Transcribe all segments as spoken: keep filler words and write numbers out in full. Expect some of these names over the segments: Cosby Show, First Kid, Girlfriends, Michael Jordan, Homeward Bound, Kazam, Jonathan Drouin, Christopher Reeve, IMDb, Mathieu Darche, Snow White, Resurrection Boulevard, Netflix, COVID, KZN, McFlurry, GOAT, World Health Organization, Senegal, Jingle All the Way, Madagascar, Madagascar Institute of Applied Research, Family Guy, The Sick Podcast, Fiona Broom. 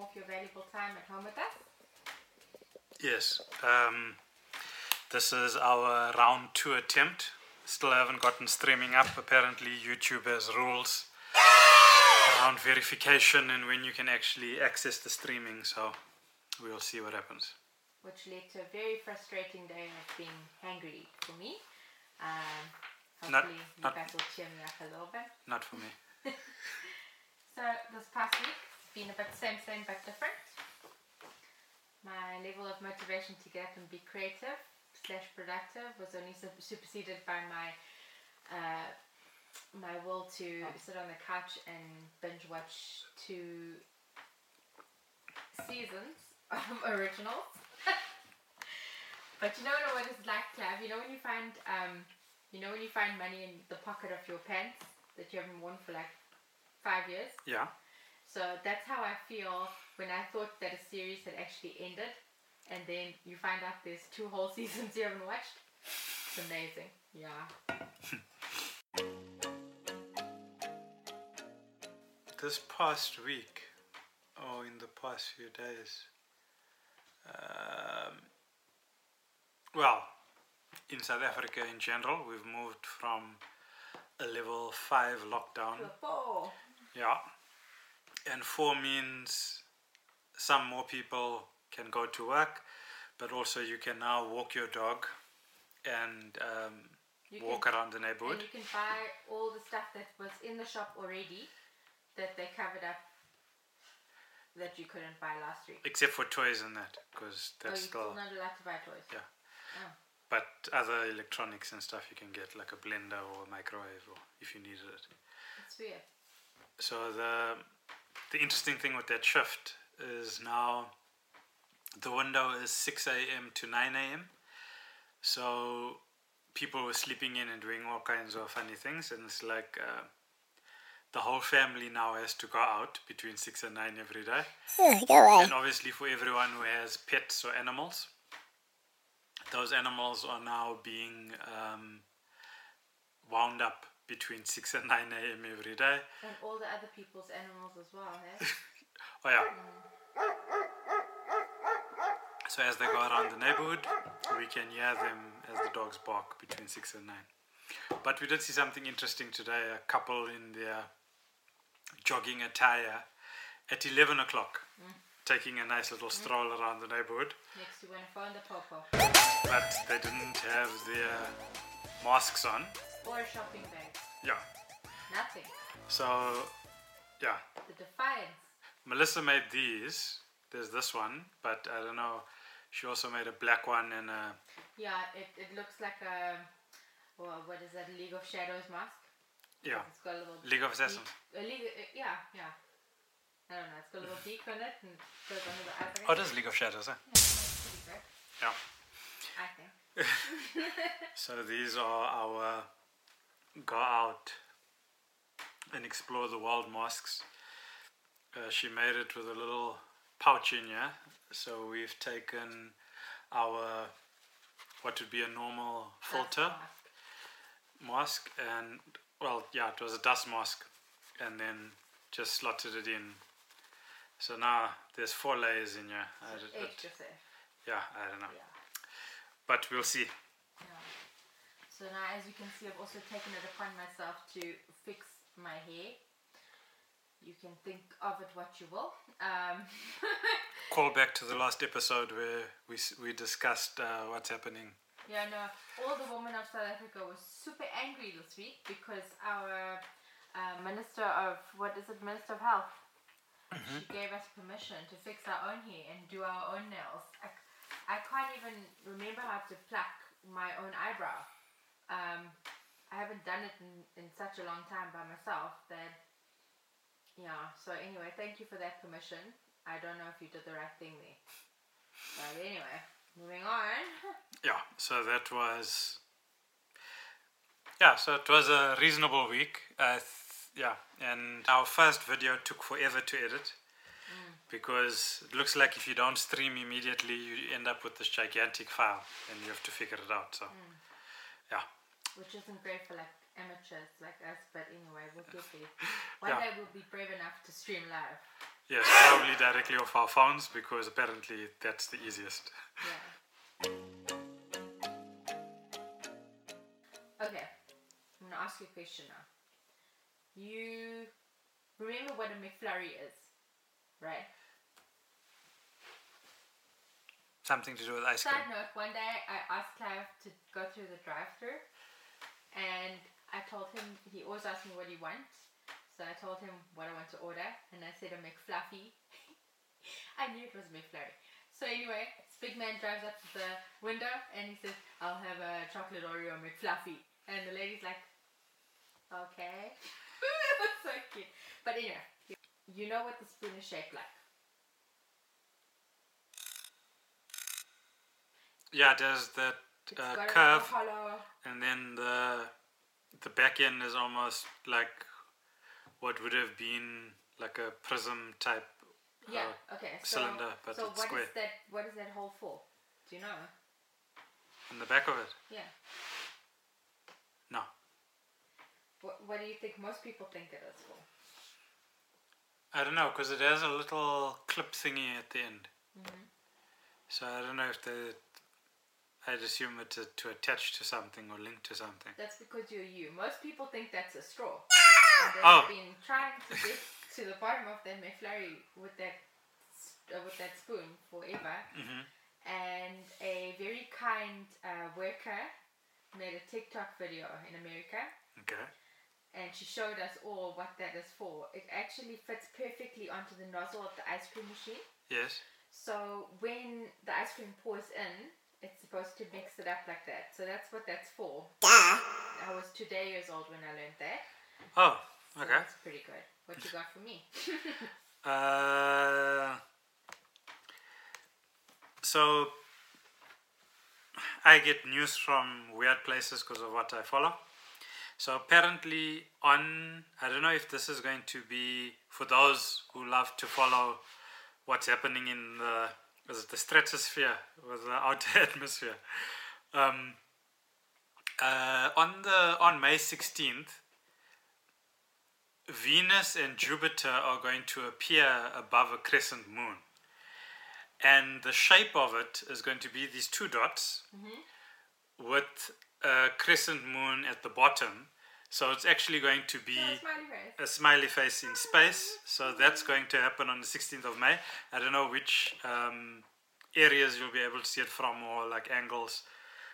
more of your valuable time at home with us? Yes. Um, this is our round two attempt. Still haven't gotten streaming up. Apparently YouTube has rules around verification and when you can actually access the streaming. So we'll see what happens. Which led to a very frustrating day of being hangry for me. Um, hopefully not, you not, guys will cheer me up a little bit. Not for me. So this past week it's been a bit same, same but different. My level of motivation to get up and be creative slash productive was only superseded by my uh, my will to sit on the couch and binge watch two seasons of originals. But you know what it's like, Clav? You know when you find um, you know when you find money in the pocket of your pants that you haven't worn for like five years? Yeah. So that's how I feel when I thought that a series had actually ended, and then you find out there's two whole seasons you haven't watched. It's amazing. Yeah. This past week, or oh, in the past few days, um, well, in South Africa in general, we've moved from a level five lockdown. To a four. Yeah. And four means some more people can go to work, but also you can now walk your dog and um, you walk can, around the neighborhood. And you can buy all the stuff that was in the shop already that they covered up that you couldn't buy last week. Except for toys and that, because that's oh, you're still not allowed to buy toys. Yeah. Oh. But other electronics and stuff you can get, like a blender or a microwave, or if you needed it. It's weird. So the the interesting thing with that shift is now the window is six a.m. to nine a.m. So people were sleeping in and doing all kinds of funny things. And it's like uh, the whole family now has to go out between six and nine every day. Oh, go away. And obviously for everyone who has pets or animals, those animals are now being um, wound up between six and nine a.m. every day. And all the other people's animals as well, eh? Oh, yeah. So as they go around the neighborhood, we can hear them as the dogs bark between six and nine. But we did see something interesting today. A couple in their jogging attire at eleven o'clock, mm. taking a nice little stroll mm. around the neighborhood. Next you want to find the popo. But they didn't have their masks on. Or a shopping bag. Yeah. Nothing. So, yeah. The defiance. Melissa made these. There's this one, but I don't know. She also made a black one and a... Yeah, it, it looks like a... Well, what is that? League of Shadows mask? Yeah. It's got a little... League of Assassins. League, league, uh, yeah, yeah. I don't know. It's got a little beak on it and it goes under the eye. Oh, it is League of Shadows, eh? Yeah. Yeah. I think. So these are our... go out and explore the wild masks. Uh, she made it with a little pouch in here. So we've taken our, what would be a normal filter mask. mask, and, well, yeah, it was a dust mask, and then just slotted it in. So now there's four layers in here. So I, it, it, yeah, I don't know. Yeah. But we'll see. Yeah. So now, as you can see, I've also taken it upon myself to fix my hair. You can think of it what you will. Um, Call back to the last episode where we we discussed uh, what's happening. Yeah, no, all the women of South Africa were super angry this week because our uh, Minister of, what is it, Minister of Health, mm-hmm. she gave us permission to fix our own hair and do our own nails. I, I can't even remember how to pluck my own eyebrow. Um, I haven't done it in, in such a long time by myself that, yeah, so anyway, thank you for that permission. I don't know if you did the right thing there. But anyway, moving on. Yeah, so that was, yeah, so it was a reasonable week. Uh, th- yeah, and our first video took forever to edit mm. because it looks like if you don't stream immediately, you end up with this gigantic file and you have to figure it out, so. Mm. Yeah. Which isn't great for like amateurs like us, but anyway, we'll get there. One yeah. day we'll be brave enough to stream live. Yes, probably directly off our phones, because apparently that's the easiest. Yeah. Okay, I'm going to ask you a question now. You remember what a McFlurry is, right? Something to do with ice cream. Side note, one day I asked Clive to go through the drive-thru, and I told him, he always asked me what he wants. So I told him what I want to order, and I said a McFluffy. I knew it was McFlurry. So anyway, this big man drives up to the window and he says, "I'll have a chocolate Oreo McFluffy." And the lady's like, "Okay." That's so cute. But anyway, you know what the spoon is shaped like? Yeah, it has that uh, curve, and then the the back end is almost like what would have been like a prism type uh, yeah, okay. so, cylinder, but so it's square. So what, what is that hole for? Do you know? In the back of it? Yeah. No. What, what do you think most people think it is for? I don't know, because it has a little clip thingy at the end. Mm-hmm. So I don't know if the... I'd assume it's a, to attach to something or link to something. That's because you're you. Most people think that's a straw. They've oh. been trying to get to the bottom of that McFlurry with that uh, with that spoon forever. Mm-hmm. And a very kind uh, worker made a TikTok video in America. Okay. And she showed us all what that is for. It actually fits perfectly onto the nozzle of the ice cream machine. Yes. So when the ice cream pours in, it's supposed to mix it up like that. So that's what that's for. I was two day years old when I learned that. Oh, okay. So that's pretty good. What you got for me? uh, so, I get news from weird places because of what I follow. So apparently on, I don't know if this is going to be for those who love to follow what's happening in the, is it the stratosphere, or the outer atmosphere. Um, uh, on the on May sixteenth, Venus and Jupiter are going to appear above a crescent moon, and the shape of it is going to be these two dots, mm-hmm. with a crescent moon at the bottom. So it's actually going to be oh, a, smiley a smiley face in space. So that's going to happen on the sixteenth of May. I don't know which um, areas you'll be able to see it from, or like angles,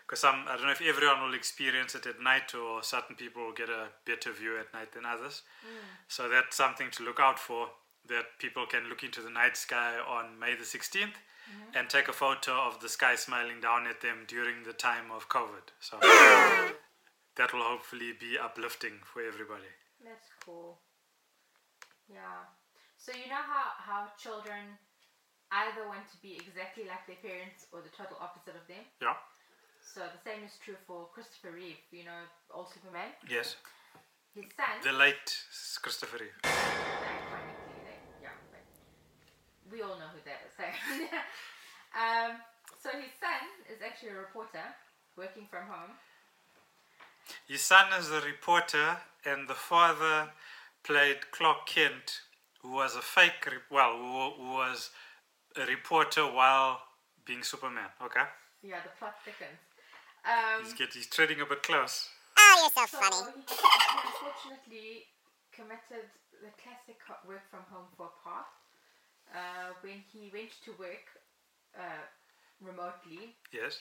because some, I don't know if everyone will experience it at night, or certain people will get a better view at night than others. Mm. So that's something to look out for, that people can look into the night sky on May the sixteenth, mm-hmm. and take a photo of the sky smiling down at them during the time of COVID. So that will hopefully be uplifting for everybody. That's cool. Yeah. So you know how, how children either want to be exactly like their parents or the total opposite of them? Yeah. So the same is true for Christopher Reeve, you know, old Superman. Yes. His son. The late Christopher Reeve. Yeah, but we all know who that is. So, um, so his son is actually a reporter working from home. His son is a reporter, and the father played Clark Kent, who was a fake, re- well, who, who was a reporter while being Superman. Okay. Yeah, the plot thickens. Um, he's, get, he's treading a bit close. Oh, you're so, so funny. He, he unfortunately committed the classic work from home faux pas uh, when he went to work uh, remotely. Yes.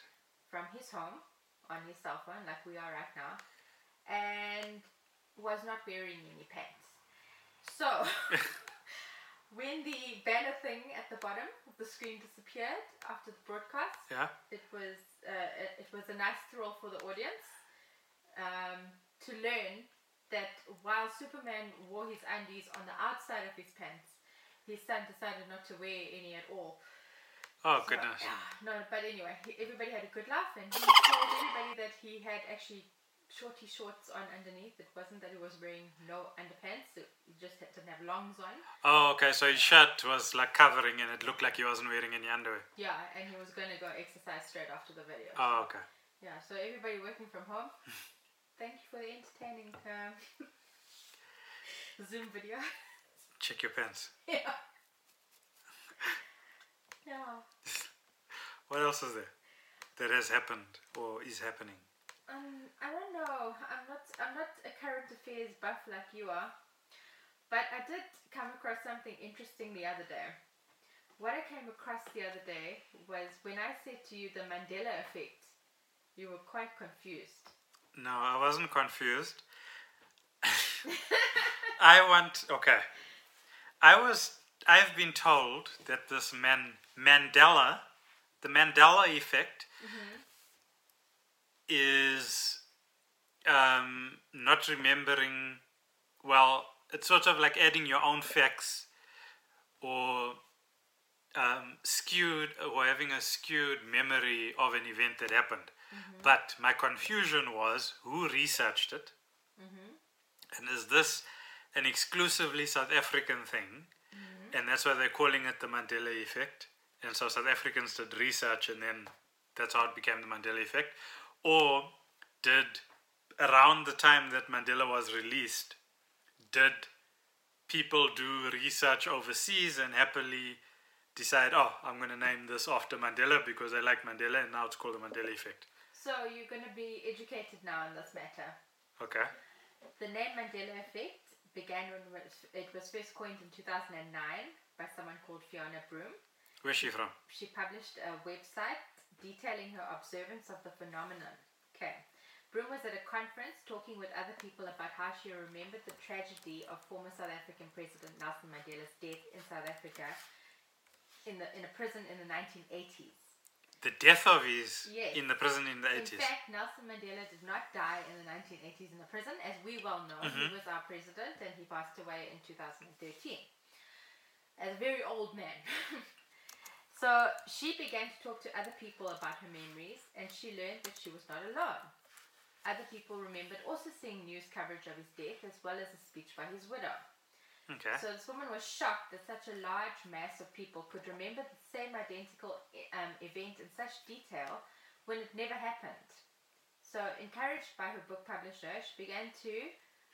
From his home on his cell phone, like we are right now, and was not wearing any pants. So when the banner thing at the bottom of the screen disappeared after the broadcast, yeah. it was uh, it was a nice thrill for the audience um, to learn that while Superman wore his undies on the outside of his pants, his son decided not to wear any at all. Oh, so, goodness. Uh, no, but anyway, he, everybody had a good laugh, and he told everybody that he had actually shorty shorts on underneath. It wasn't that he was wearing no underpants, so he just had to have longs on. Oh, okay, so his shirt was like covering, and it looked like he wasn't wearing any underwear. Yeah, and he was going to go exercise straight after the video. Oh, okay. Yeah, so everybody working from home, thank you for the entertaining um, Zoom video. Check your pants. Yeah. What else is there that has happened or is happening? Um, I don't know. I'm not. I'm not a current affairs buff like you are, but I did come across something interesting the other day. What I came across the other day was when I said to you the Mandela effect, you were quite confused. No, I wasn't confused. I want, okay. I was, I've been told that this man, Mandela, the Mandela effect mm-hmm. is um, not remembering, well, it's sort of like adding your own facts or... Um, skewed or having a skewed memory of an event that happened. Mm-hmm. But my confusion was who researched it mm-hmm. and is this an exclusively South African thing mm-hmm. and that's why they're calling it the Mandela effect, and so South Africans did research and then that's how it became the Mandela effect, or did around the time that Mandela was released did people do research overseas and happily decide, oh, I'm going to name this after Mandela because I like Mandela and now it's called the Mandela effect. So you're going to be educated now on this matter. Okay. The name Mandela effect began when it was first coined in two thousand nine by someone called Fiona Broom. Where's she from? She published a website detailing her observance of the phenomenon. Okay. Broom was at a conference talking with other people about how she remembered the tragedy of former South African President Nelson Mandela's death in South Africa in the in a prison in the nineteen eighties. The death of his yes. in the prison in the eighties. In fact, Nelson Mandela did not die in the nineteen eighties in the prison, as we well know. Mm-hmm. He was our president and he passed away in two thousand thirteen. As a very old man. So she began to talk to other people about her memories and she learned that she was not alone. Other people remembered also seeing news coverage of his death as well as a speech by his widow. Okay. So this woman was shocked that such a large mass of people could remember the same identical um, event in such detail when it never happened. So encouraged by her book publisher, she began to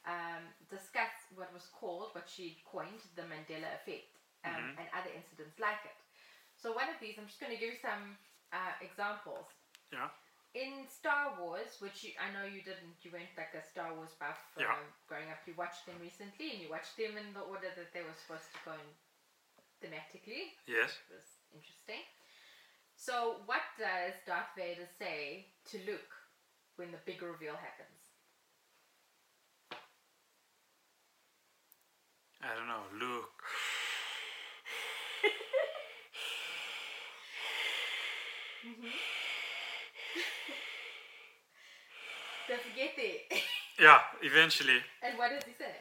um, discuss what was called, what she coined, the Mandela effect um, mm-hmm. and other incidents like it. So one of these, I'm just going to give you some uh, examples. Yeah. In Star Wars, which you, I know you didn't, you weren't like a Star Wars buff uh, yeah. growing up, you watched them recently and you watched them in the order that they were supposed to go in thematically. Yes. It was interesting. So what does Darth Vader say to Luke when the big reveal happens? I don't know, Luke. mm-hmm. Don't forget it. Yeah, eventually. And what does he say?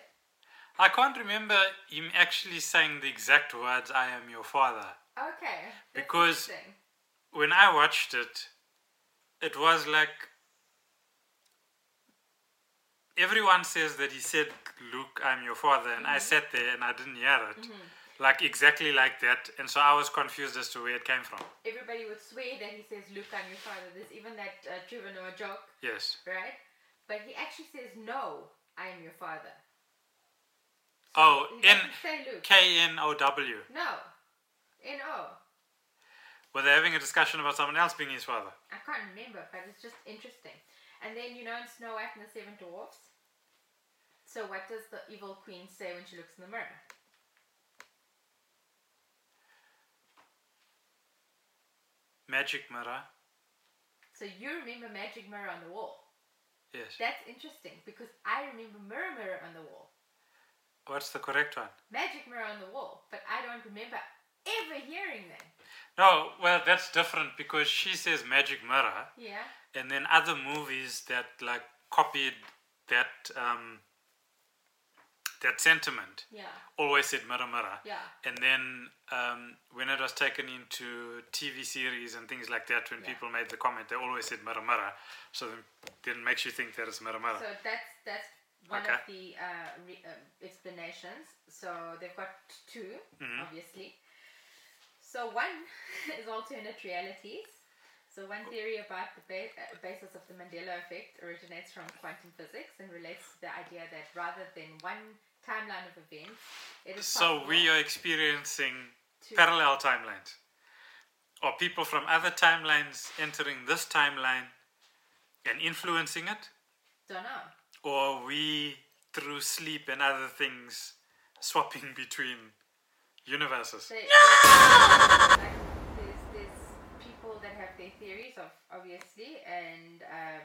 I can't remember him actually saying the exact words, I am your father. Okay. That's because when I watched it, it was like everyone says that he said, Luke, I'm your father, and mm-hmm. I sat there and I didn't hear it. Mm-hmm. Like exactly like that, and so I was confused as to where it came from. Everybody would swear that he says, Luke, I'm your father. There's even that uh, juvenile joke. Yes. Right? But he actually says, no, I am your father. So oh, N- K N O W. No. N O. Were they having a discussion about someone else being his father? I can't remember, but it's just interesting. And then, you know, in Snow White and the Seven Dwarfs, so what does the evil queen say when she looks in the mirror? Magic mirror. So you remember magic mirror on the wall? Yes. That's interesting because I remember mirror mirror on the wall. What's the correct one? Magic mirror on the wall, but I don't remember ever hearing that. No, well that's different because she says magic mirror. Yeah. And then other movies that like copied that um, that sentiment. Yeah. Always said mirror mirror. Yeah. And then um, when it was taken into T V series and things like that, when yeah. people made the comment, they always said mirror mirror. So then it makes you think that it's mirror mirror. So that's that's one okay. of the uh, re- uh, explanations. So they've got two, mm-hmm. obviously. So one is alternate realities. So one theory about the ba- uh, basis of the Mandela effect originates from quantum physics and relates to the idea that rather than one timeline of events, it is so we are experiencing parallel timelines. or people from other timelines entering this timeline and influencing it? Don't know. Or we, through sleep and other things, swapping between universes? There, no! Like, there's, there's people that have their theories, of obviously, and... Um,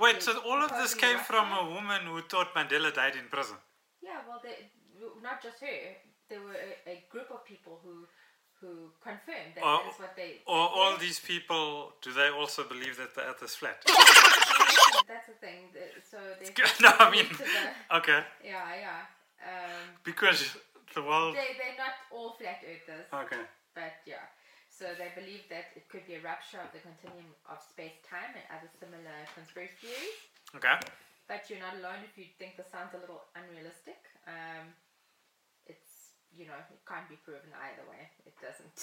Wait, so all of this came from a woman who thought Mandela died in prison? Yeah, well, they, not just her. There were a, a group of people who... who confirmed that or, that is what they... Or yeah. all these people, do they also believe that the earth is flat? That's the thing. So they... No, I mean... The, okay. Yeah, yeah. Um, because the world... They, they're not all flat earthers. Okay. But yeah. So they believe that it could be a rupture of the continuum of space-time and other similar conspiracy theories. Okay. But you're not alone if you think this sounds a little unrealistic. Um... You know, it can't be proven either way. It doesn't.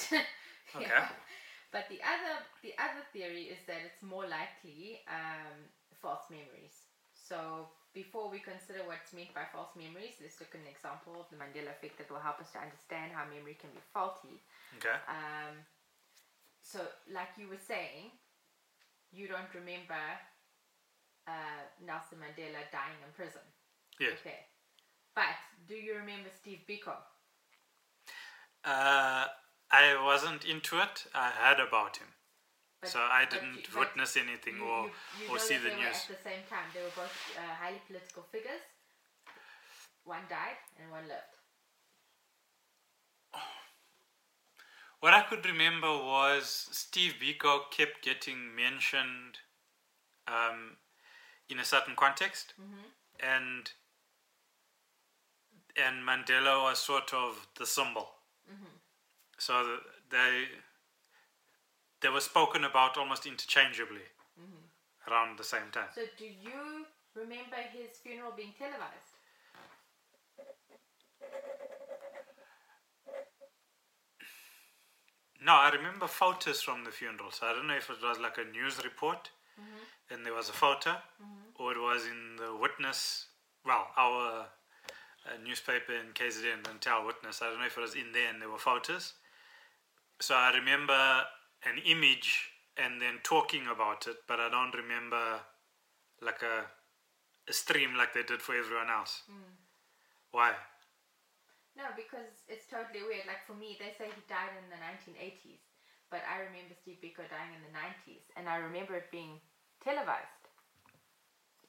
Okay. Yeah. But the other, the other theory is that it's more likely um, false memories. So before we consider what's meant by false memories, let's look at an example of the Mandela effect that will help us to understand how memory can be faulty. Okay. Um. So, like you were saying, you don't remember uh, Nelson Mandela dying in prison. Yes. Okay. But do you remember Steve Biko? Uh, I wasn't into it. I heard about him, but, so I didn't you, witness anything you, or you, you or know see that the they news. Were at the same time, they were both uh, highly political figures. One died and one lived. What I could remember was Steve Biko kept getting mentioned, um, in a certain context, mm-hmm. and and Mandela was sort of the symbol. Mm-hmm. So they they were spoken about almost interchangeably mm-hmm. around the same time. So do you remember his funeral being televised? No, I remember photos from the funeral. So I don't know if it was like a news report mm-hmm. and there was a photo mm-hmm. or it was in the Witness, well, our... a newspaper in K Z N, Intel Witness. I don't know if it was in there and there were photos. So I remember an image and then talking about it, but I don't remember like a, a stream like they did for everyone else. Mm. Why? No, because it's totally weird. Like for me, they say he died in the nineteen eighties, but I remember Steve Biko dying in the nineties, and I remember it being televised.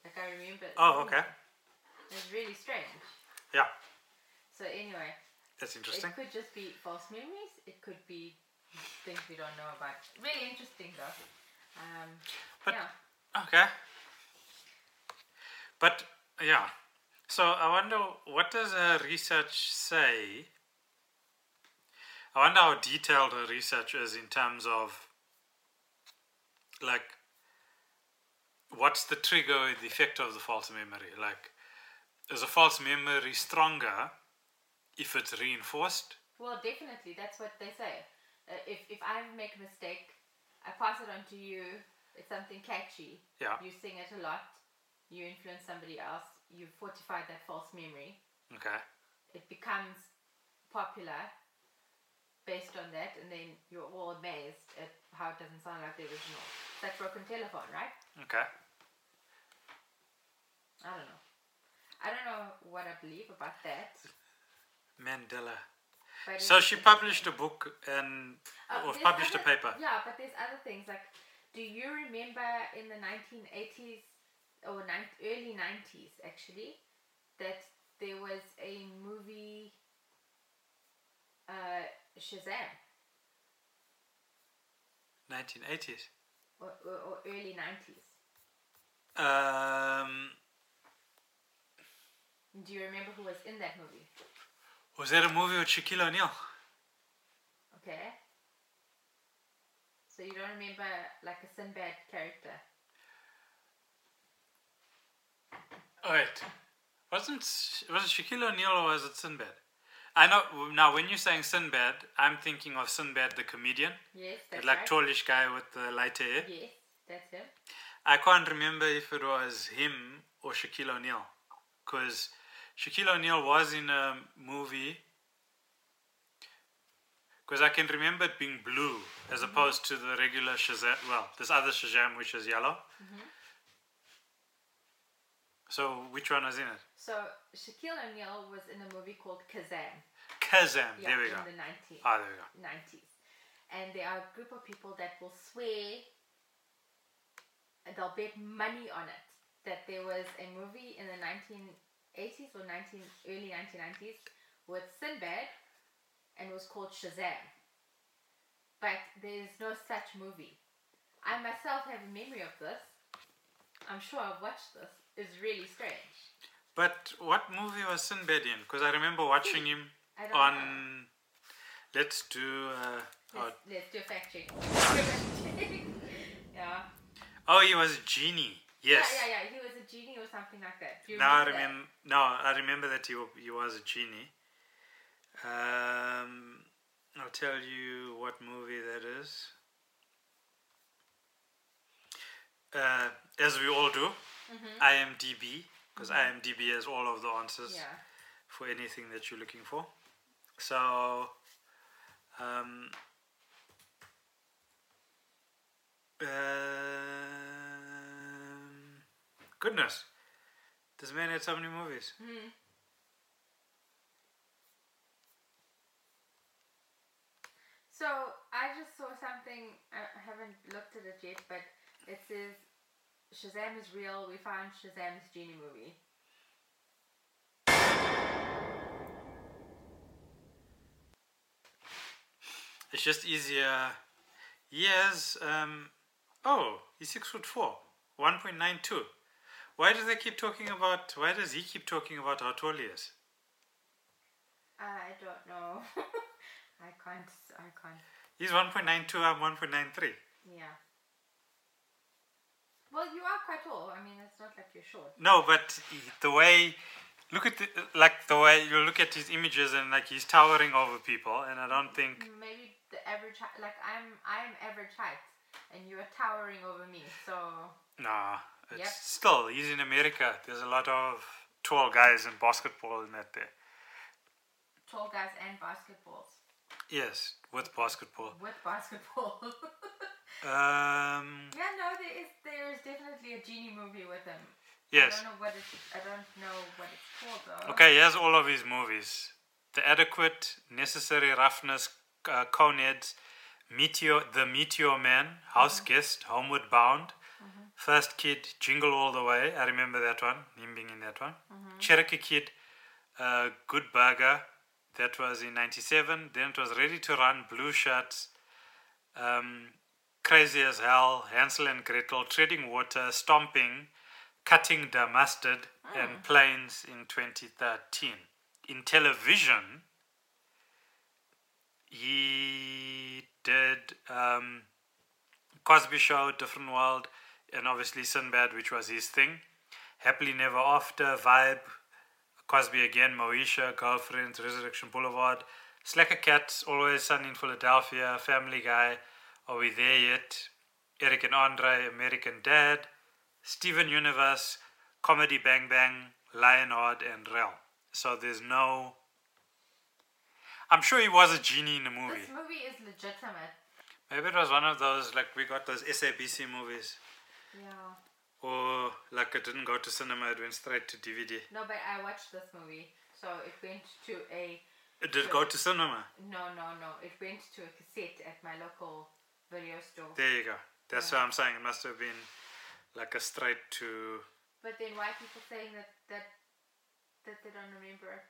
Like I remember... Oh, okay. It's really strange. Yeah. So anyway, that's interesting. It could just be false memories. It could be things we don't know about. Really interesting though. Um, but yeah. Okay. But yeah. So I wonder, what does her research say? I wonder how detailed her research is in terms of like what's the trigger or the effect of the false memory? Like, is a false memory stronger if it's reinforced? Well, definitely. That's what they say. Uh, if if I make a mistake, I pass it on to you. It's something catchy. Yeah. You sing it a lot. You influence somebody else. You fortify that false memory. Okay. It becomes popular based on that, and then you're all amazed at how it doesn't sound like the original. It's like broken telephone, right? Okay. I don't know. I don't know what I believe about that. Mandela. So she published a book and oh, or published other, a paper. Yeah, but there's other things. Like, do you remember in the nineteen eighties or early nineties, actually, that there was a movie, uh, Shazam? nineteen eighties? Or, or, or early nineties? Um... Do you remember who was in that movie? Was that a movie with Shaquille O'Neal? Okay. So you don't remember like a Sinbad character? Oh, wait. Wasn't was it Shaquille O'Neal or was it Sinbad? I know now when you're saying Sinbad, I'm thinking of Sinbad the comedian. Yes, that's the, like, right. Tallish guy with the light hair. Yes, that's him. I can't remember if it was him or Shaquille O'Neal, because Shaquille O'Neal was in a movie Because I can remember it being blue as mm-hmm. opposed to the regular Shazam. Well, this other Shazam, which is yellow. Mm-hmm. So, which one was in it? So, Shaquille O'Neal was in a movie called Kazam. Kazam, yeah, there we in go. In the nineties. Ah, there we go. nineties. And there are a group of people that will swear, and they'll bet money on it, that there was a movie in the nineteen eighties or nineteen early nineteen nineties with Sinbad, and it was called Shazam. But there's no such movie. I myself have a memory of this. I'm sure I've watched this. It's really strange. But what movie was Sinbad in? Because I remember watching him I don't on... Know. Let's do... Uh, let's, let's do a fact check. Yeah. Oh, he was a genie. Yes. Yeah, yeah, yeah. He was a genie or something like that. Do you now remember I remember. No, I remember that he, he was a genie. Um, I'll tell you what movie that is. Uh, as we all do. Mm-hmm. I M D B, because mm-hmm. I M D B has all of the answers yeah. for anything that you're looking for. So, um, um, goodness, this man had so many movies. Mm. So, I just saw something, I haven't looked at it yet, but it says, Shazam is real. We found Shazam's genie movie. It's just easier. Yes. Um. Oh, he's six foot four, one point nine two. Why do they keep talking about? Why does he keep talking about how tall he is? I don't know. I can't. I can't. He's one point nine two. I'm one point nine three. Yeah. Well, you are quite tall. I mean, it's not like you're short. No, but the way, look at the, like the way you look at his images and like he's towering over people, and I don't think maybe the average like I'm I'm average height, and you are towering over me. So nah, it's yep. still he's in America. There's a lot of tall guys in basketball in that there. Tall guys and basketballs. Yes, with basketball. With basketball. Um, yeah, no, there is there is definitely a genie movie with him. Yes. I don't know what it's, I don't know what it's called though. Okay, he has all of his movies: The Adequate, Necessary Roughness, uh, Coneheads, Meteor, The Meteor Man, House mm-hmm. Guest, Homeward Bound, mm-hmm. First Kid, Jingle All the Way. I remember that one. Him being in that one. Mm-hmm. Cherokee Kid, uh, Good Burger. That was in ninety-seven. Then it was Ready to Run, Blue Shirts. Um. Crazy as Hell, Hansel and Gretel, Treading Water, Stomping, Cutting the Mustard, mm. and Planes in twenty thirteen. In television, he did um, Cosby Show, Different World, and obviously Sinbad, which was his thing. Happily Never After, Vibe, Cosby Again, Moesha, Girlfriends, Resurrection Boulevard, Slacker Cats, Always Sunny in Philadelphia, Family Guy, Are We There Yet? Eric and Andre, American Dad, Steven Universe, Comedy Bang Bang, Lionheart, and Rel. So there's no... I'm sure he was a genie in the movie. This movie is legitimate. Maybe it was one of those, like we got those S A B C movies. Yeah. Or like it didn't go to cinema, it went straight to D V D. No, but I watched this movie, so it went to a... It did to go to cinema? No, no, no. It went to a cassette at my local... video store. There you go. That's yeah. what I'm saying. It must have been like a straight to. But then why are people saying that that that they don't remember it?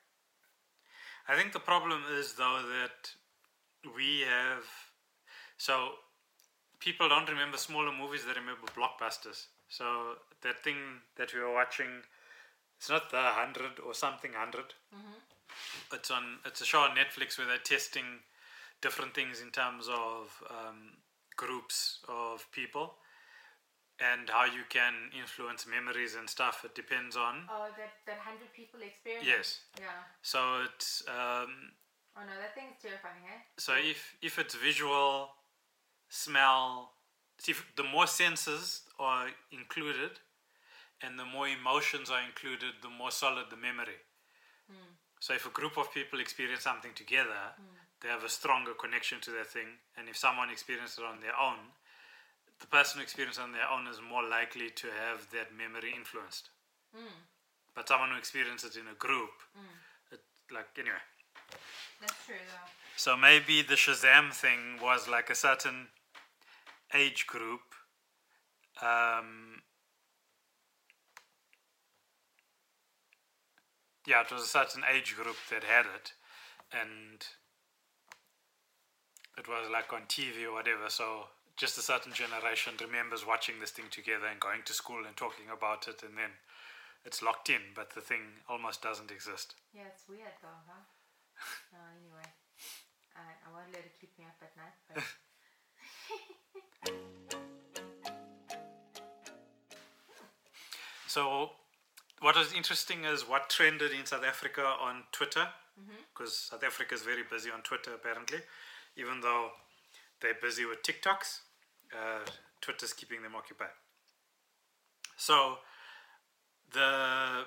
I think the problem is though that we have so people don't remember smaller movies. They remember blockbusters. So that thing that we were watching, it's not the hundred or something hundred. Mm-hmm. It's on. It's a show on Netflix where they're testing different things in terms of um, groups of people and how you can influence memories and stuff. It depends on... Oh, that, that one hundred people experience? Yes. Yeah. So it's... Um, oh no, that thing's terrifying, eh? So if, if it's visual, smell... See, if the more senses are included and the more emotions are included, the more solid the memory. Mm. So if a group of people experience something together... Mm. they have a stronger connection to that thing. And if someone experiences it on their own, the person who experiences it on their own is more likely to have that memory influenced. Mm. But someone who experiences it in a group, mm. it, like, anyway. That's true, though. So maybe the Shazam thing was like a certain age group. Um, yeah, it was a certain age group that had it. And it was like on T V or whatever. So just a certain generation remembers watching this thing together and going to school and talking about it. And then it's locked in, but the thing almost doesn't exist. Yeah, it's weird though, huh? No, anyway, I, I won't let it keep me up at night. But so, what was interesting is what trended in South Africa on Twitter, because mm-hmm. South Africa is very busy on Twitter apparently, even though they're busy with TikToks. Uh, Twitter's keeping them occupied. So, the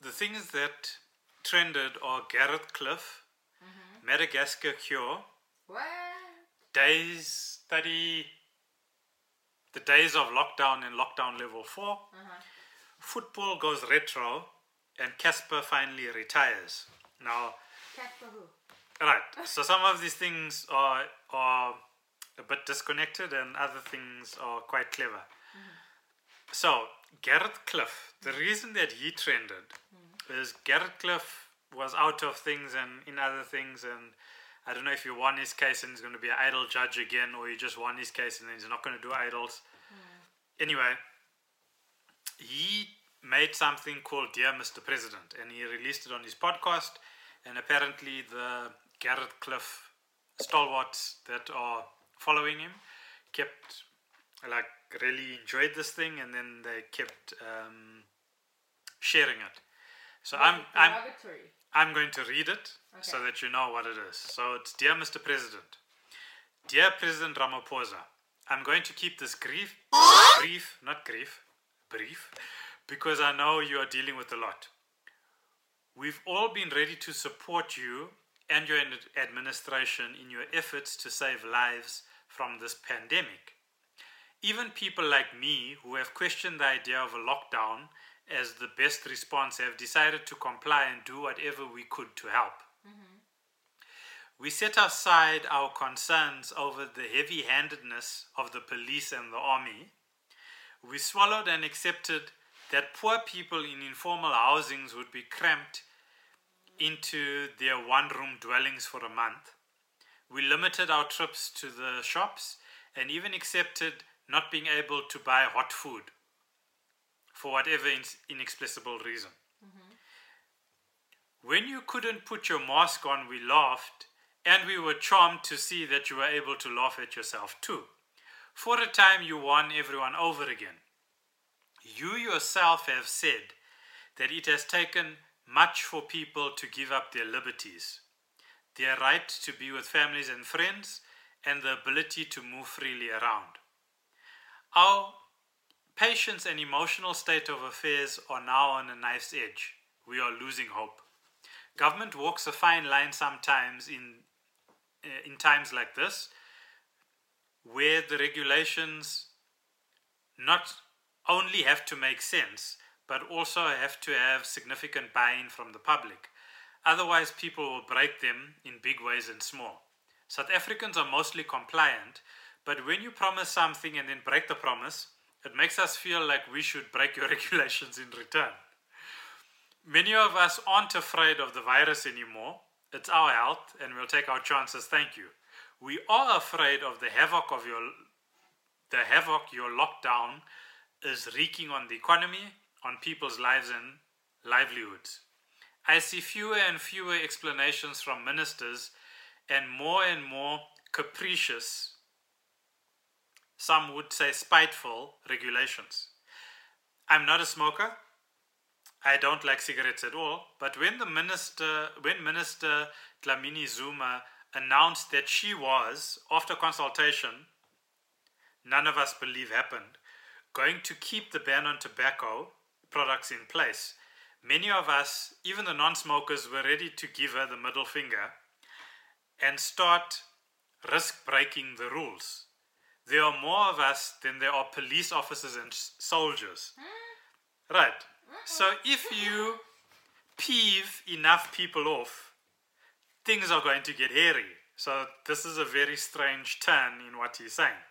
the things that trended are Gareth Cliff, mm-hmm. Madagascar Cure, what? Days Study, the days of lockdown in lockdown level four, uh-huh. Football goes retro, and Cassper finally retires. Now, Cassper who? Right. So some of these things are are a bit disconnected, and other things are quite clever. Mm-hmm. So Gareth Cliff, the reason that he trended. Is Gareth Cliff was out of things and in other things, and I don't know if he won his case and he's going to be an idol judge again, or he just won his case and then he's not going to do idols. Mm. Anyway, he made something called Dear Mister President, and he released it on his podcast, and apparently the Gareth Cliff stalwarts that are following him kept, like, really enjoyed this thing, and then they kept um, sharing it. So I'm, I'm I'm going to read it okay. so that you know what it is. So it's Dear Mister President. Dear President Ramaphosa, I'm going to keep this grief, brief, not grief, brief, because I know you are dealing with a lot. We've all been ready to support you and your administration in your efforts to save lives from this pandemic. Even people like me who have questioned the idea of a lockdown as the best response have decided to comply and do whatever we could to help. Mm-hmm. We set aside our concerns over the heavy-handedness of the police and the army. We swallowed and accepted that poor people in informal housings would be cramped into their one-room dwellings for a month. We limited our trips to the shops and even accepted not being able to buy hot food. For whatever inexplicable reason. Mm-hmm. When you couldn't put your mask on, we laughed, and we were charmed to see that you were able to laugh at yourself too. For a time, you won everyone over again. You yourself have said that it has taken much for people to give up their liberties, their right to be with families and friends, and the ability to move freely around. Our patience and emotional state of affairs are now on a knife's edge. We are losing hope. Government walks a fine line sometimes in in times like this, where the regulations not only have to make sense, but also have to have significant buy-in from the public. Otherwise, people will break them in big ways and small. South Africans are mostly compliant, but when you promise something and then break the promise, it makes us feel like we should break your regulations in return. Many of us aren't afraid of the virus anymore. It's our health, and we'll take our chances, thank you. We are afraid of the havoc of your, the havoc your lockdown is wreaking on the economy, on people's lives and livelihoods. I see fewer and fewer explanations from ministers, and more and more capricious, some would say spiteful, regulations. I'm not a smoker. I don't like cigarettes at all. But when the minister, when Minister Dlamini Zuma announced that she was, after consultation, none of us believe happened, going to keep the ban on tobacco products in place, many of us, even the non-smokers, were ready to give her the middle finger and start risk-breaking the rules. There are more of us than there are police officers and soldiers. Right. So if you peeve enough people off, things are going to get hairy. So this is a very strange turn in what he's saying.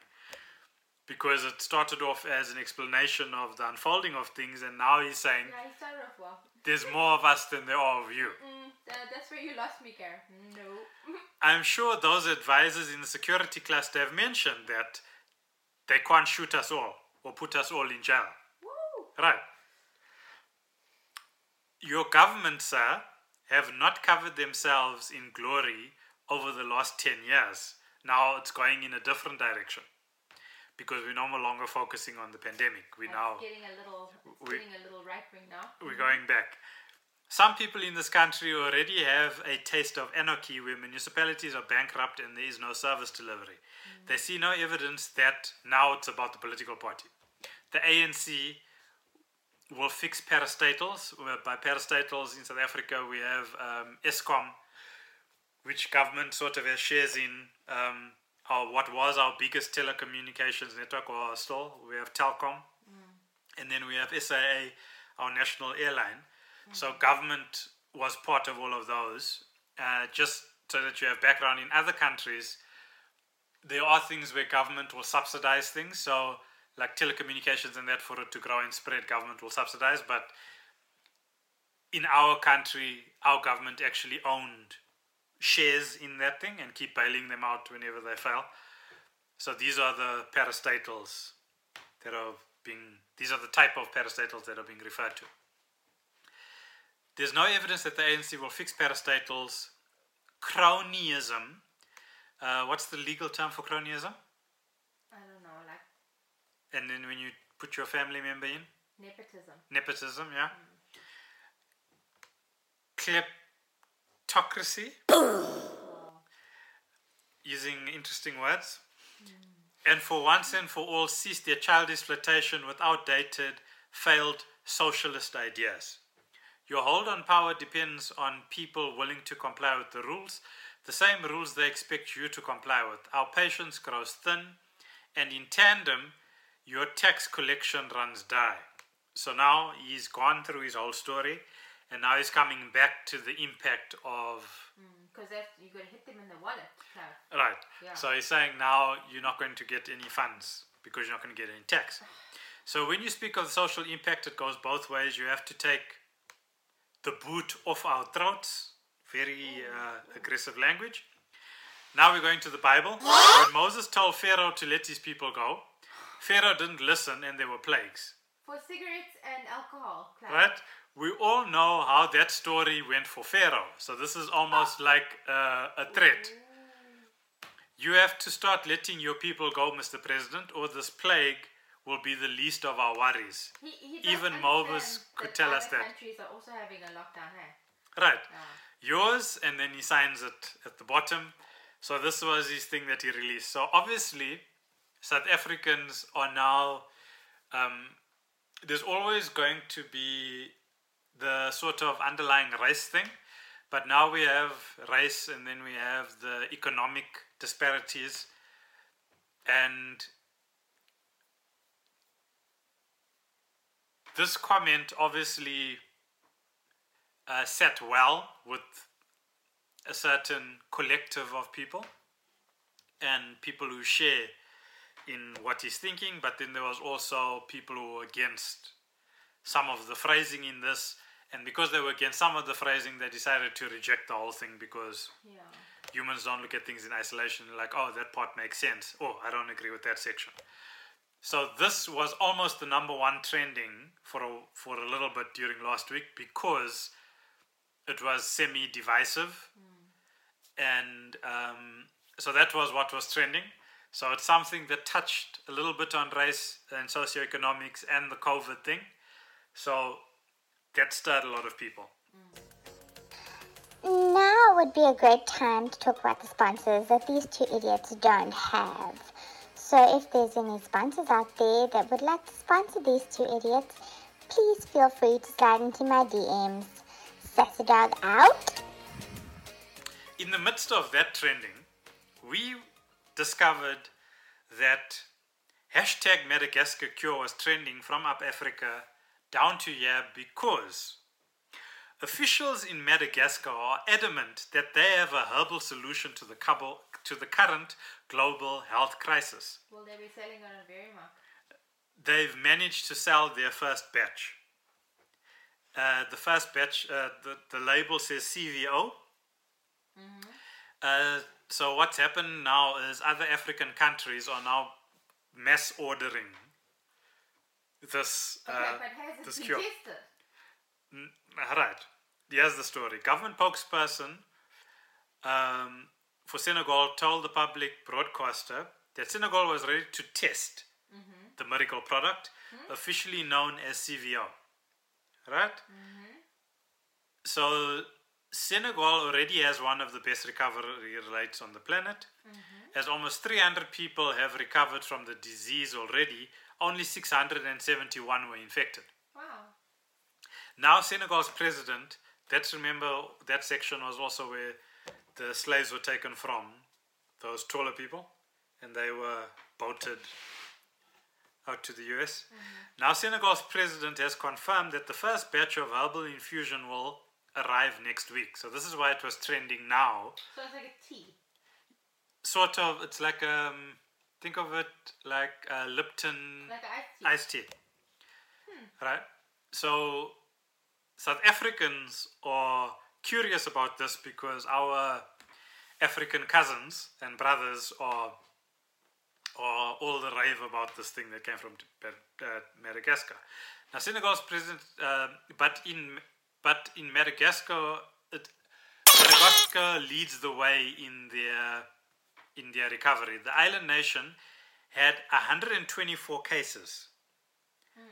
Because it started off as an explanation of the unfolding of things, and now he's saying, yeah, he started off well. There's more of us than there are of you. Mm, that's where you lost me, Gareth. No. I'm sure those advisors in the security cluster have mentioned that they can't shoot us all or put us all in jail. Woo. Right. Your government, sir, have not covered themselves in glory over the last ten years. Now it's going in a different direction. Because we're no longer focusing on the pandemic. We're now getting a little, we, getting a little right wing now. We're going back. Some people in this country already have a taste of anarchy where municipalities are bankrupt and there is no service delivery. Mm. They see no evidence that now it's about the political party. The A N C will fix parastatals. By parastatals in South Africa, we have um, Eskom, which government sort of has shares in. Um, Our, what was our biggest telecommunications network, or still, we have Telkom, mm. and then we have S A A, our national airline. Mm. So government was part of all of those. Uh, just so that you have background, in other countries, there are things where government will subsidize things. So like telecommunications and that, for it to grow and spread, government will subsidize. But in our country, our government actually owned shares in that thing and keep bailing them out whenever they fail. So these are the parastatals that are being, these are the type of parastatals that are being referred to. There's no evidence that the A N C will fix parastatals. Cronyism. Uh, what's the legal term for cronyism? I don't know. Like. And then when you put your family member in? Nepotism. Nepotism, yeah. Mm. Clip. Autocracy, using interesting words, mm. and for once and for all cease their childish flirtation with outdated, failed socialist ideas. Your hold on power depends on people willing to comply with the rules, the same rules they expect you to comply with. Our patience grows thin, and in tandem, your tax collection runs dry. So now he's gone through his whole story. And now he's coming back to the impact of... Because mm, you're going to hit them in the wallet. So. Right. Yeah. So he's saying now you're not going to get any funds because you're not going to get any tax. So when you speak of the social impact, it goes both ways. You have to take the boot off our throats. Very uh, aggressive language. Now we're going to the Bible. When Moses told Pharaoh to let his people go, Pharaoh didn't listen and there were plagues. For cigarettes and alcohol. Class. Right? We all know how that story went for Pharaoh. So this is almost like uh, a threat. You have to start letting your people go, Mister President, or this plague will be the least of our worries. He, he Even Moses could tell us that. Other countries are also having a lockdown, eh? Right. Yeah. Yours, and then he signs it at the bottom. So this was his thing that he released. So obviously, South Africans are now... Um, there's always going to be... the sort of underlying race thing, but now we have race and then we have the economic disparities, and this comment obviously uh, sat well with a certain collective of people and people who share in what he's thinking, but then there was also people who were against some of the phrasing in this, and because they were against some of the phrasing, they decided to reject the whole thing because yeah. humans don't look at things in isolation. They're like, oh, that part makes sense. Oh, I don't agree with that section. So this was almost the number one trending for a, for a little bit during last week because it was semi-divisive. Mm. And um, so that was what was trending. So it's something that touched a little bit on race and socioeconomics and the COVID thing. So that stirred a lot of people. Now would be a great time to talk about the sponsors that these two idiots don't have. So if there's any sponsors out there that would like to sponsor these two idiots, please feel free to slide into my D Ms. Sassy Dog out. in the midst of that trending, we discovered that hashtag Madagascar cure was trending from up Africa down to here because officials in Madagascar are adamant that they have a herbal solution to the cabo- to the current global health crisis. Will they be selling on a Verimark? They've managed to sell their first batch. Uh, the first batch, uh, the, the label says C V O. Mm-hmm. Uh, so what's happened now is other African countries are now mass ordering this, uh, okay, but has this cure. N- right. Here's the story. Government spokesperson um, for Senegal told the public broadcaster that Senegal was ready to test mm-hmm. the miracle product, mm-hmm. officially known as C V O. Right? Mm-hmm. So Senegal already has one of the best recovery rates on the planet, mm-hmm. as almost three hundred people have recovered from the disease already. Only six hundred seventy-one were infected. Wow. Now Senegal's president, that's, remember, that section was also where the slaves were taken from, those taller people, and they were boated out to the U S. Mm-hmm. Now Senegal's president has confirmed that the first batch of herbal infusion will arrive next week. So this is why it was trending now. So it's like a tea? Sort of. It's like, um, think of it like a Lipton... Like an iced tea. Iced tea. Hmm. Right? So South Africans are curious about this because our African cousins and brothers are... or all the rave about this thing that came from uh, Madagascar. Now, Senegal's president, uh, but in but in Madagascar, it, Madagascar leads the way in their in their recovery. The island nation had one hundred twenty-four cases, mm.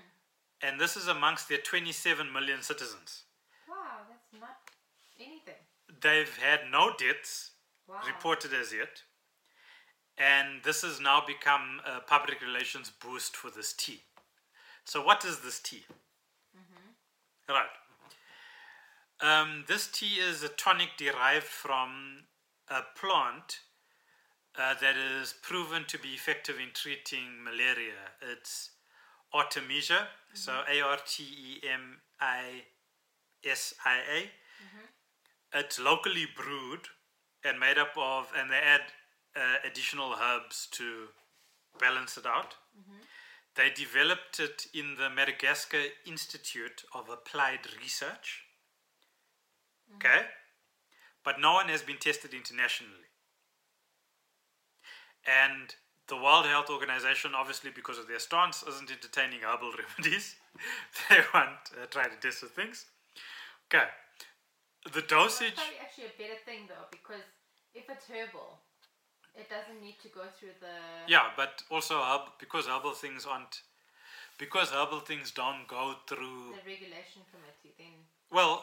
and this is amongst their twenty-seven million citizens. Wow, that's not anything. They've had no deaths wow. reported as yet. And this has now become a public relations boost for this tea. So what is this tea? Mm-hmm. Right. Um, this tea is a tonic derived from a plant uh, that is proven to be effective in treating malaria. It's artemisia, mm-hmm. so A R T E M I S I A. Mm-hmm. It's locally brewed and made up of, and they add Uh, additional herbs to balance it out. Mm-hmm. They developed it in the Madagascar Institute of Applied Research. Mm-hmm. Okay? But no one has been tested internationally. And the World Health Organization, obviously because of their stance, isn't entertaining herbal remedies. They want uh, try to test the things. Okay. The dosage... That's probably actually a better thing though, because if it's herbal... It doesn't need to go through the... Yeah, but also herb, because herbal things aren't... Because herbal things don't go through... The regulation committee, then... Well,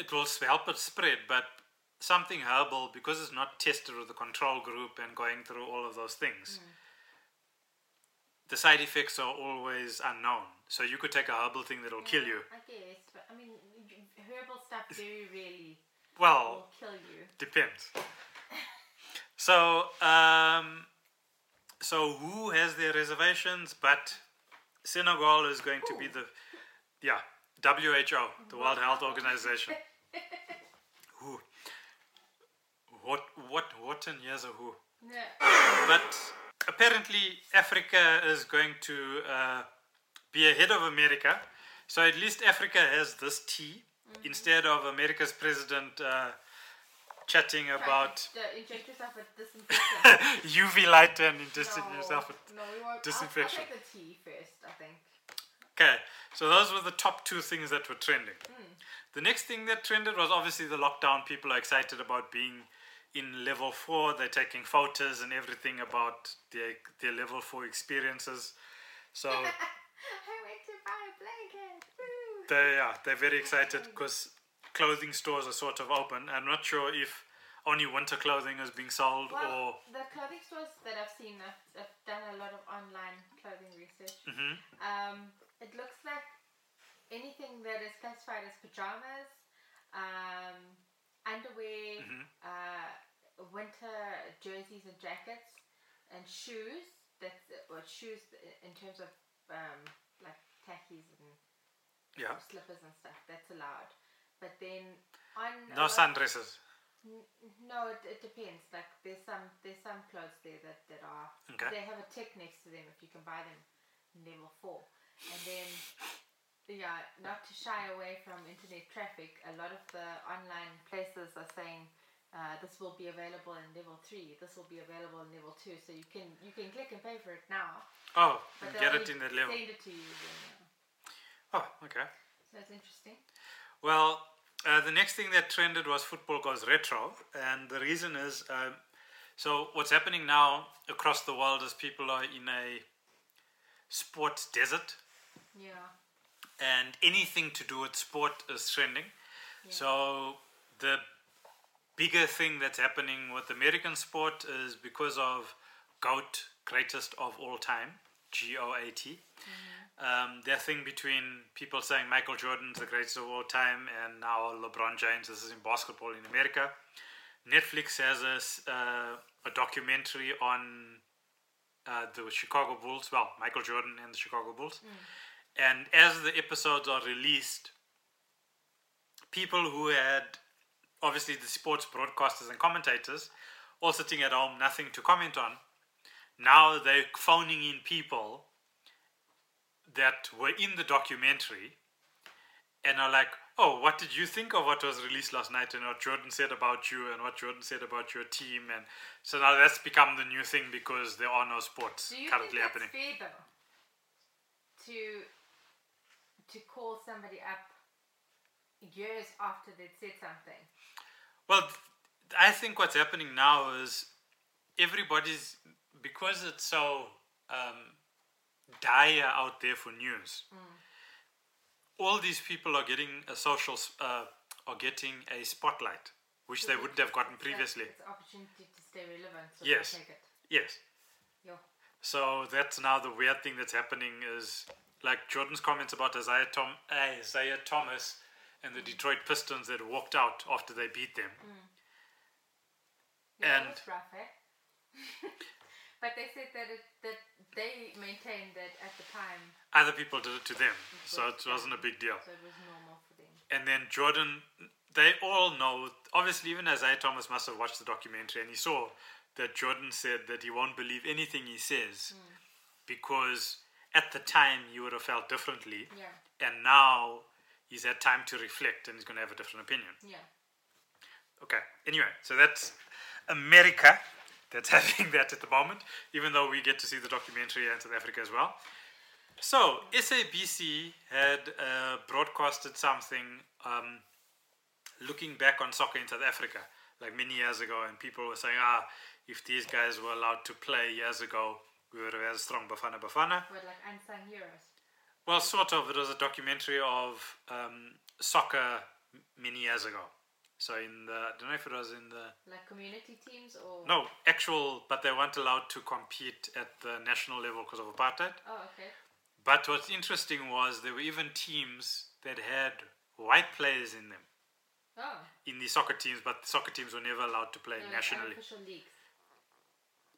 it will help it spread, but something herbal, because it's not tested with the control group and going through all of those things, mm. the side effects are always unknown. So you could take a herbal thing that will yeah, kill you. I guess, but I mean, herbal stuff very rarely well, will kill you. Depends. So, um, so who has their reservations? But Senegal is going Ooh. to be the, yeah, W H O, the World Health Organization. Who? What? What? What? And yes, or who? No. But apparently, Africa is going to uh, be ahead of America. So at least Africa has this tea mm-hmm. instead of America's president. Uh, Chatting about to, uh, inject yourself with disinfection. U V light and injecting no, yourself with no, we won't. disinfection. I'll, I'll take the tea first, I think. Okay, so those were the top two things that were trending. Mm. The next thing that trended was obviously the lockdown. People are excited about being in level four. They're taking photos and everything about their their level four experiences. So I went to buy a blanket. Woo. They are. They're very excited because clothing stores are sort of open. I'm not sure if only winter clothing is being sold well, or... the clothing stores that I've seen, I've, I've done a lot of online clothing research. Mm-hmm. Um, it looks like anything that is classified as pajamas, um, underwear, mm-hmm. uh, jerseys and jackets and shoes. That's it. Well, shoes in terms of um, like tackies and yeah. slippers and stuff. That's allowed. But then on no sundresses. No, it, it depends. Like there's some there's some clothes there that, that are okay. They have a tick next to them. If you can buy them, level four. And then yeah, not to shy away from internet traffic. A lot of the online places are saying uh, this will be available in level three. This will be available in level two. So you can you can click and pay for it now. Oh, and get it in the level. Send it to you. Then, yeah. Oh, okay. So that's interesting. Well. Uh, the next thing that trended was football goes retro, and the reason is um, so what's happening now across the world is people are in a sports desert, yeah, and anything to do with sport is trending. Yeah. So the bigger thing that's happening with American sport is because of GOAT, greatest of all time, G O A T. Mm-hmm. Um, their thing between people saying Michael Jordan's the greatest of all time and now LeBron James. This is in basketball in America. Netflix has a, uh, a documentary on uh, the Chicago Bulls. Well, Michael Jordan and the Chicago Bulls. Mm. And as the episodes are released, people who had obviously the sports broadcasters and commentators all sitting at home, nothing to comment on. Now they're phoning in people that were in the documentary and are like, oh, what did you think of what was released last night and what Jordan said about you and what Jordan said about your team? And so now that's become the new thing because there are no sports currently happening. Do you think that's fair, though, to, to call somebody up years after they'd said something? Well, I think what's happening now is everybody's... Because it's so um, dire out there for news, mm. all these people are getting a social, uh, are getting a spotlight, which so they wouldn't have gotten previously. It's an opportunity to stay relevant. So yes. Take it. Yes. Yeah. So that's now the weird thing that's happening is like Jordan's comments about Isiah Tom, uh, Isiah Thomas and the mm. Detroit Pistons that walked out after they beat them. Mm. Yeah, and. That was rough, eh? But they said that it, that they maintained that at the time... Other people did it to them, it so it wasn't a big deal. So it was normal for them. And then Jordan, they all know... Obviously, even Isiah Thomas must have watched the documentary and he saw that Jordan said that he won't believe anything he says mm. because at the time he would have felt differently yeah. and now he's had time to reflect and he's going to have a different opinion. Yeah. Okay, anyway, so that's America... that's having that at the moment, even though we get to see the documentary and South Africa as well. So, S A B C had uh, broadcasted something um, looking back on soccer in South Africa, like many years ago, and people were saying, ah, if these guys were allowed to play years ago, we would have had a strong Bafana Bafana. We're like unsung heroes. Well, sort of. It was a documentary of um, soccer many years ago. So in the, I don't know if it was in the... Like community teams or... No, actual, but they weren't allowed to compete at the national level because of apartheid. Oh, okay. But what's interesting was there were even teams that had white players in them. Oh. In the soccer teams, but the soccer teams were never allowed to play no, nationally. Official leagues.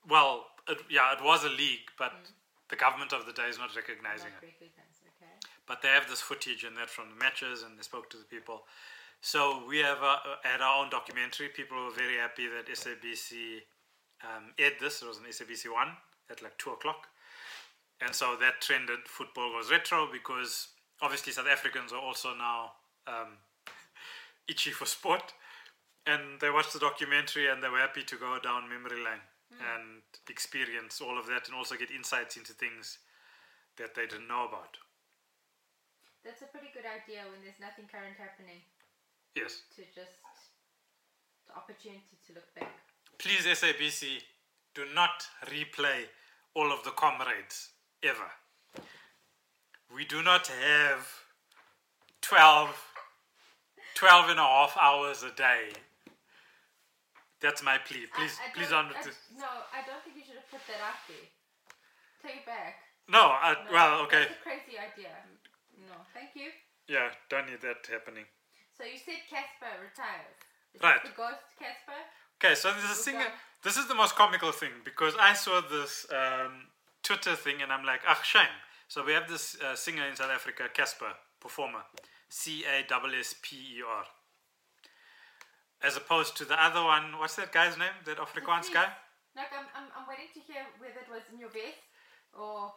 Well, it, yeah, it was a league, but mm. the government of the day is not recognizing not it. Okay. But they have this footage and that from the matches and they spoke to the people. So we have uh, had our own documentary. People were very happy that S A B C um, aired this. It was an S A B C one at like two o'clock. And so that trended. Football was retro because obviously South Africans are also now um, itchy for sport. And they watched the documentary and they were happy to go down memory lane mm. and experience all of that and also get insights into things that they didn't know about. That's a pretty good idea when there's nothing current happening. Yes. To just the opportunity to look back. Please, S A B C, do not replay all of the comrades ever. We do not have twelve, twelve and a half hours a day. That's my plea. Please, I, I please don't. I, no, I don't think you should have put that out there. Take it back. No, I, no well, okay. That's a crazy idea. No, thank you. Yeah, don't need that happening. So you said Cassper retires. Is right. The ghost Cassper? Okay, so there's a singer. This is the most comical thing, because I saw this um, Twitter thing and I'm like, ach, shame. So we have this uh, singer in South Africa, Cassper, performer, C A S S P E R. As opposed to the other one, what's that guy's name? That Afrikaans Please. guy? No, I'm, I'm I'm waiting to hear whether it was Nyovest or...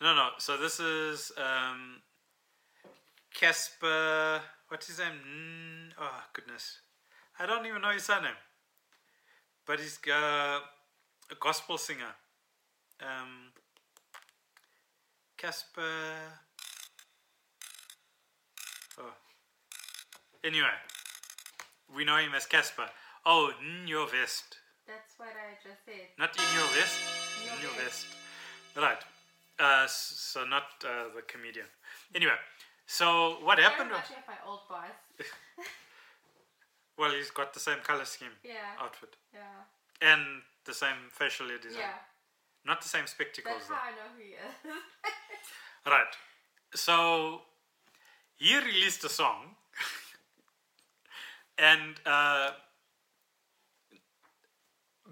No, no. So this is um, Cassper... What's his name? Oh, goodness. I don't even know his surname. But he's uh, a gospel singer. Um, Cassper... Oh. Anyway. We know him as Cassper. Oh, Nyovest. That's what I just said. Not Nyovest. Nyovest. Right. Uh, so not uh, the comedian. Anyway, so what I happened? Actually, my old boss. Well, he's got the same color scheme. Yeah. Outfit. Yeah. And the same facial hair design. Yeah. Not the same spectacles. That's though. How I know who he is. Right. So he released a song. And uh,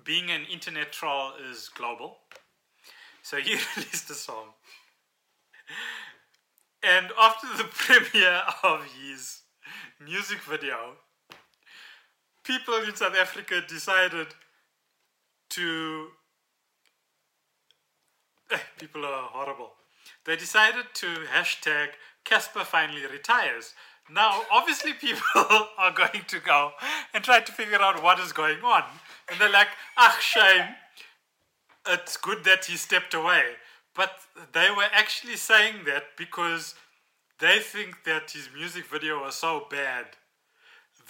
being an internet troll is global. So he released a song. And after the premiere of his music video, people in South Africa decided to... People are horrible. They decided to hashtag Cassper finally retires. Now, obviously, people are going to go and try to figure out what is going on. And they're like, ach, shame. It's good that he stepped away. But they were actually saying that because they think that his music video was so bad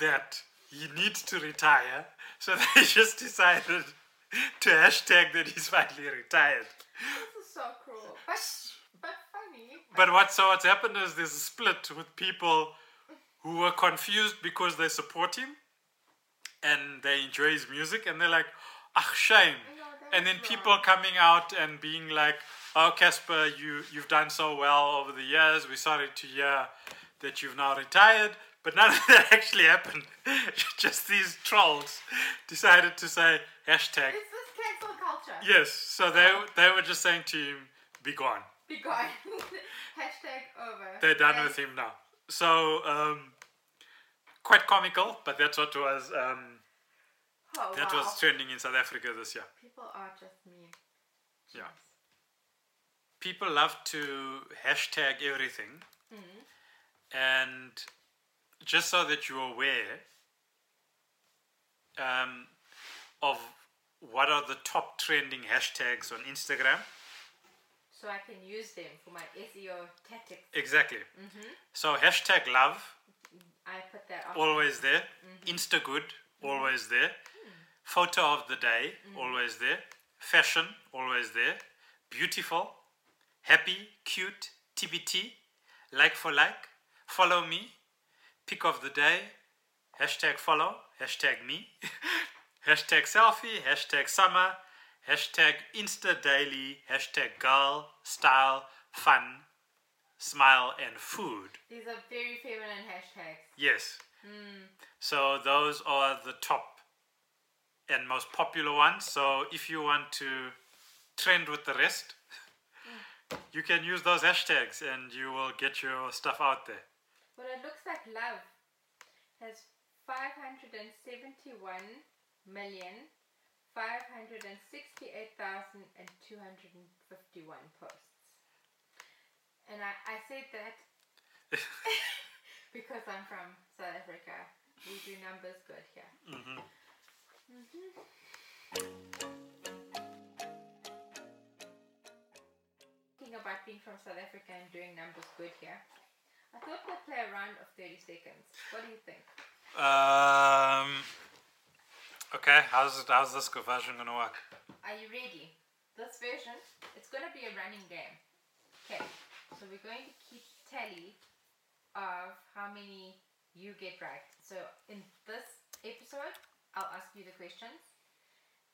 that he needs to retire. So they just decided to hashtag that he's finally retired. This is so cruel. But, but funny. But what, so what's happened is there's a split with people who were confused because they support him and they enjoy his music, and they're like, ach, shame. No, and then people wrong. Coming out and being like, oh, Cassper, you, you've done so well over the years. We're sorry to hear that you've now retired. But none of that actually happened. Just these trolls decided to say, hashtag. Is this cancel culture? Yes. So they they were just saying to him, be gone. Be gone. Hashtag over. They're done and with him now. So, um... quite comical, but that's what was um, oh, that wow. was trending in South Africa this year. People are just mean. Yeah. People love to hashtag everything, mm-hmm. and just so that you're aware um, of what are the top trending hashtags on Instagram. So I can use them for my S E O tactics. Exactly. Mm-hmm. So hashtag love. I put that on. Always there. Mm-hmm. Insta good. Mm-hmm. Always there. Mm-hmm. Photo of the day. Mm-hmm. Always there. Fashion. Always there. Beautiful. Happy. Cute. T B T. Like for like. Follow me. Pick of the day. Hashtag follow. Hashtag me. Hashtag selfie. Hashtag summer. Hashtag Insta daily. Hashtag girl. Style. Fun. Smile and food. These are very feminine hashtags. Yes. Mm. So those are the top and most popular ones. So if you want to trend with the rest, mm. you can use those hashtags and you will get your stuff out there. Well, it looks like love has five hundred seventy-one million, five hundred sixty-eight thousand, two hundred fifty-one posts. And I, I said that because I'm from South Africa. We do numbers good here. Mm-hmm. Mm-hmm. Thinking about being from South Africa and doing numbers good here. I thought we'd play a round of thirty seconds. What do you think? Um. Okay, how's, it, how's this version going to work? Are you ready? This version, it's going to be a running game. Okay. So we're going to keep tally of how many you get right. So in this episode, I'll ask you the questions.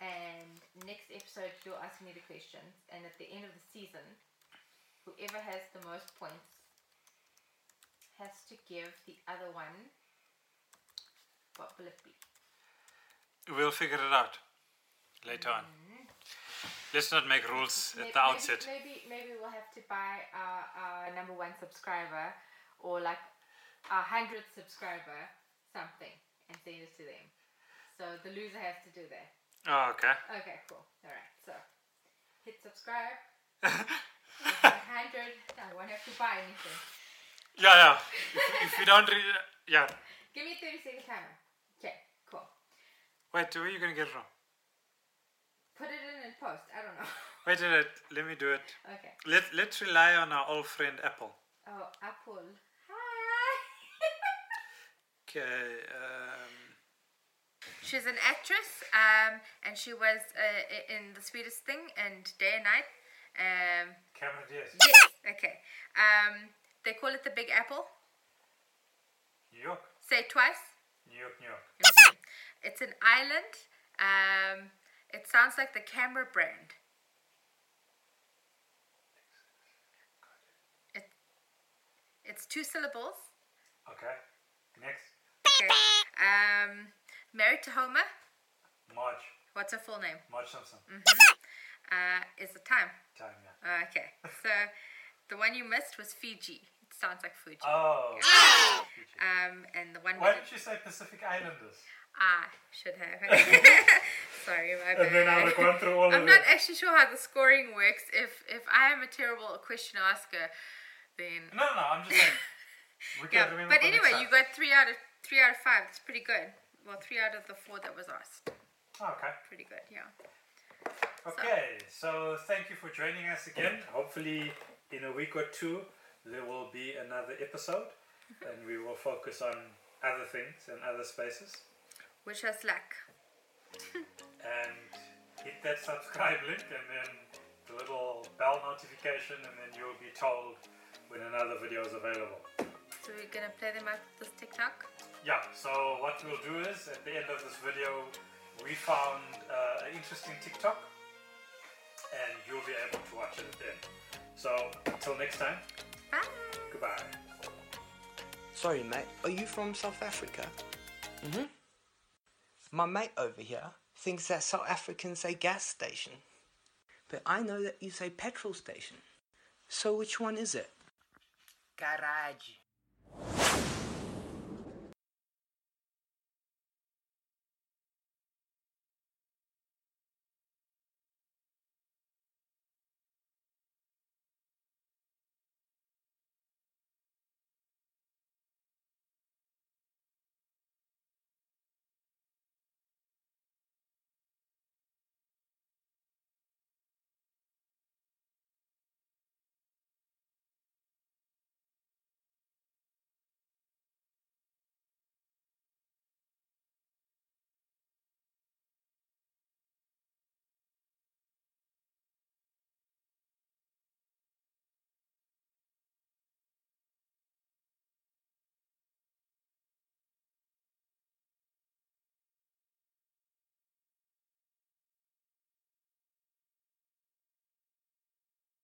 And next episode, you'll ask me the questions. And at the end of the season, whoever has the most points has to give the other one. What will it be? We'll figure it out. later on. Let's not make rules maybe, at the maybe, outset. Maybe maybe we'll have to buy our, our number one subscriber or like our hundredth subscriber something and send it to them. So the loser has to do that. Oh, okay. Okay, cool. All right. So hit subscribe. hundred. I won't have to buy anything. Yeah, yeah. If, if you don't, re- yeah. Give me a thirty second timer. Okay, cool. Wait, where are you gonna get it from? Put it in and post. I don't know. Wait a minute. Let me do it. Okay. Let, let's rely on our old friend Apple. Oh, Apple. Hi. Okay. Um. She's an actress, um, and she was uh, in The Sweetest Thing and Day and Night. Um, Cameron Diaz. Yes. Okay. Um, they call it the Big Apple. New York. Say it twice. New York, New York. It's an island. Um... It sounds like the camera brand. It, it's two syllables. Okay. Next. Okay. Um, married to Homer. Marge. What's her full name? Marge Simpson. Mm-hmm. Uh, is it time? Time, yeah. Okay. So the one you missed was Fiji. It sounds like Fuji. Oh. Okay. Fiji. Um, and the one. Why didn't you say Pacific Islanders? Ah, should have. Sorry, my bad. And then I would go through all I'm of not it. Actually sure how the scoring works. If if I am a terrible question asker, then no, no, I'm just saying. We yeah, can't but anyway, you got three out of three out of five. That's pretty good. Well, three out of the four that was asked. Oh, okay. Pretty good, yeah. Okay, so. so thank you for joining us again. Hopefully, in a week or two, there will be another episode, and we will focus on other things and other spaces. Wish us luck. And hit that subscribe link and then the little bell notification and then you'll be told when another video is available. So we're going to play them up with this TikTok? Yeah, so what we'll do is at the end of this video we found uh, an interesting TikTok and you'll be able to watch it at the end. So until next time. Bye. Goodbye. Sorry mate, are you from South Africa? Mm-hmm. My mate over here thinks that South Africans say gas station. But I know that you say petrol station. So which one is it? Garage.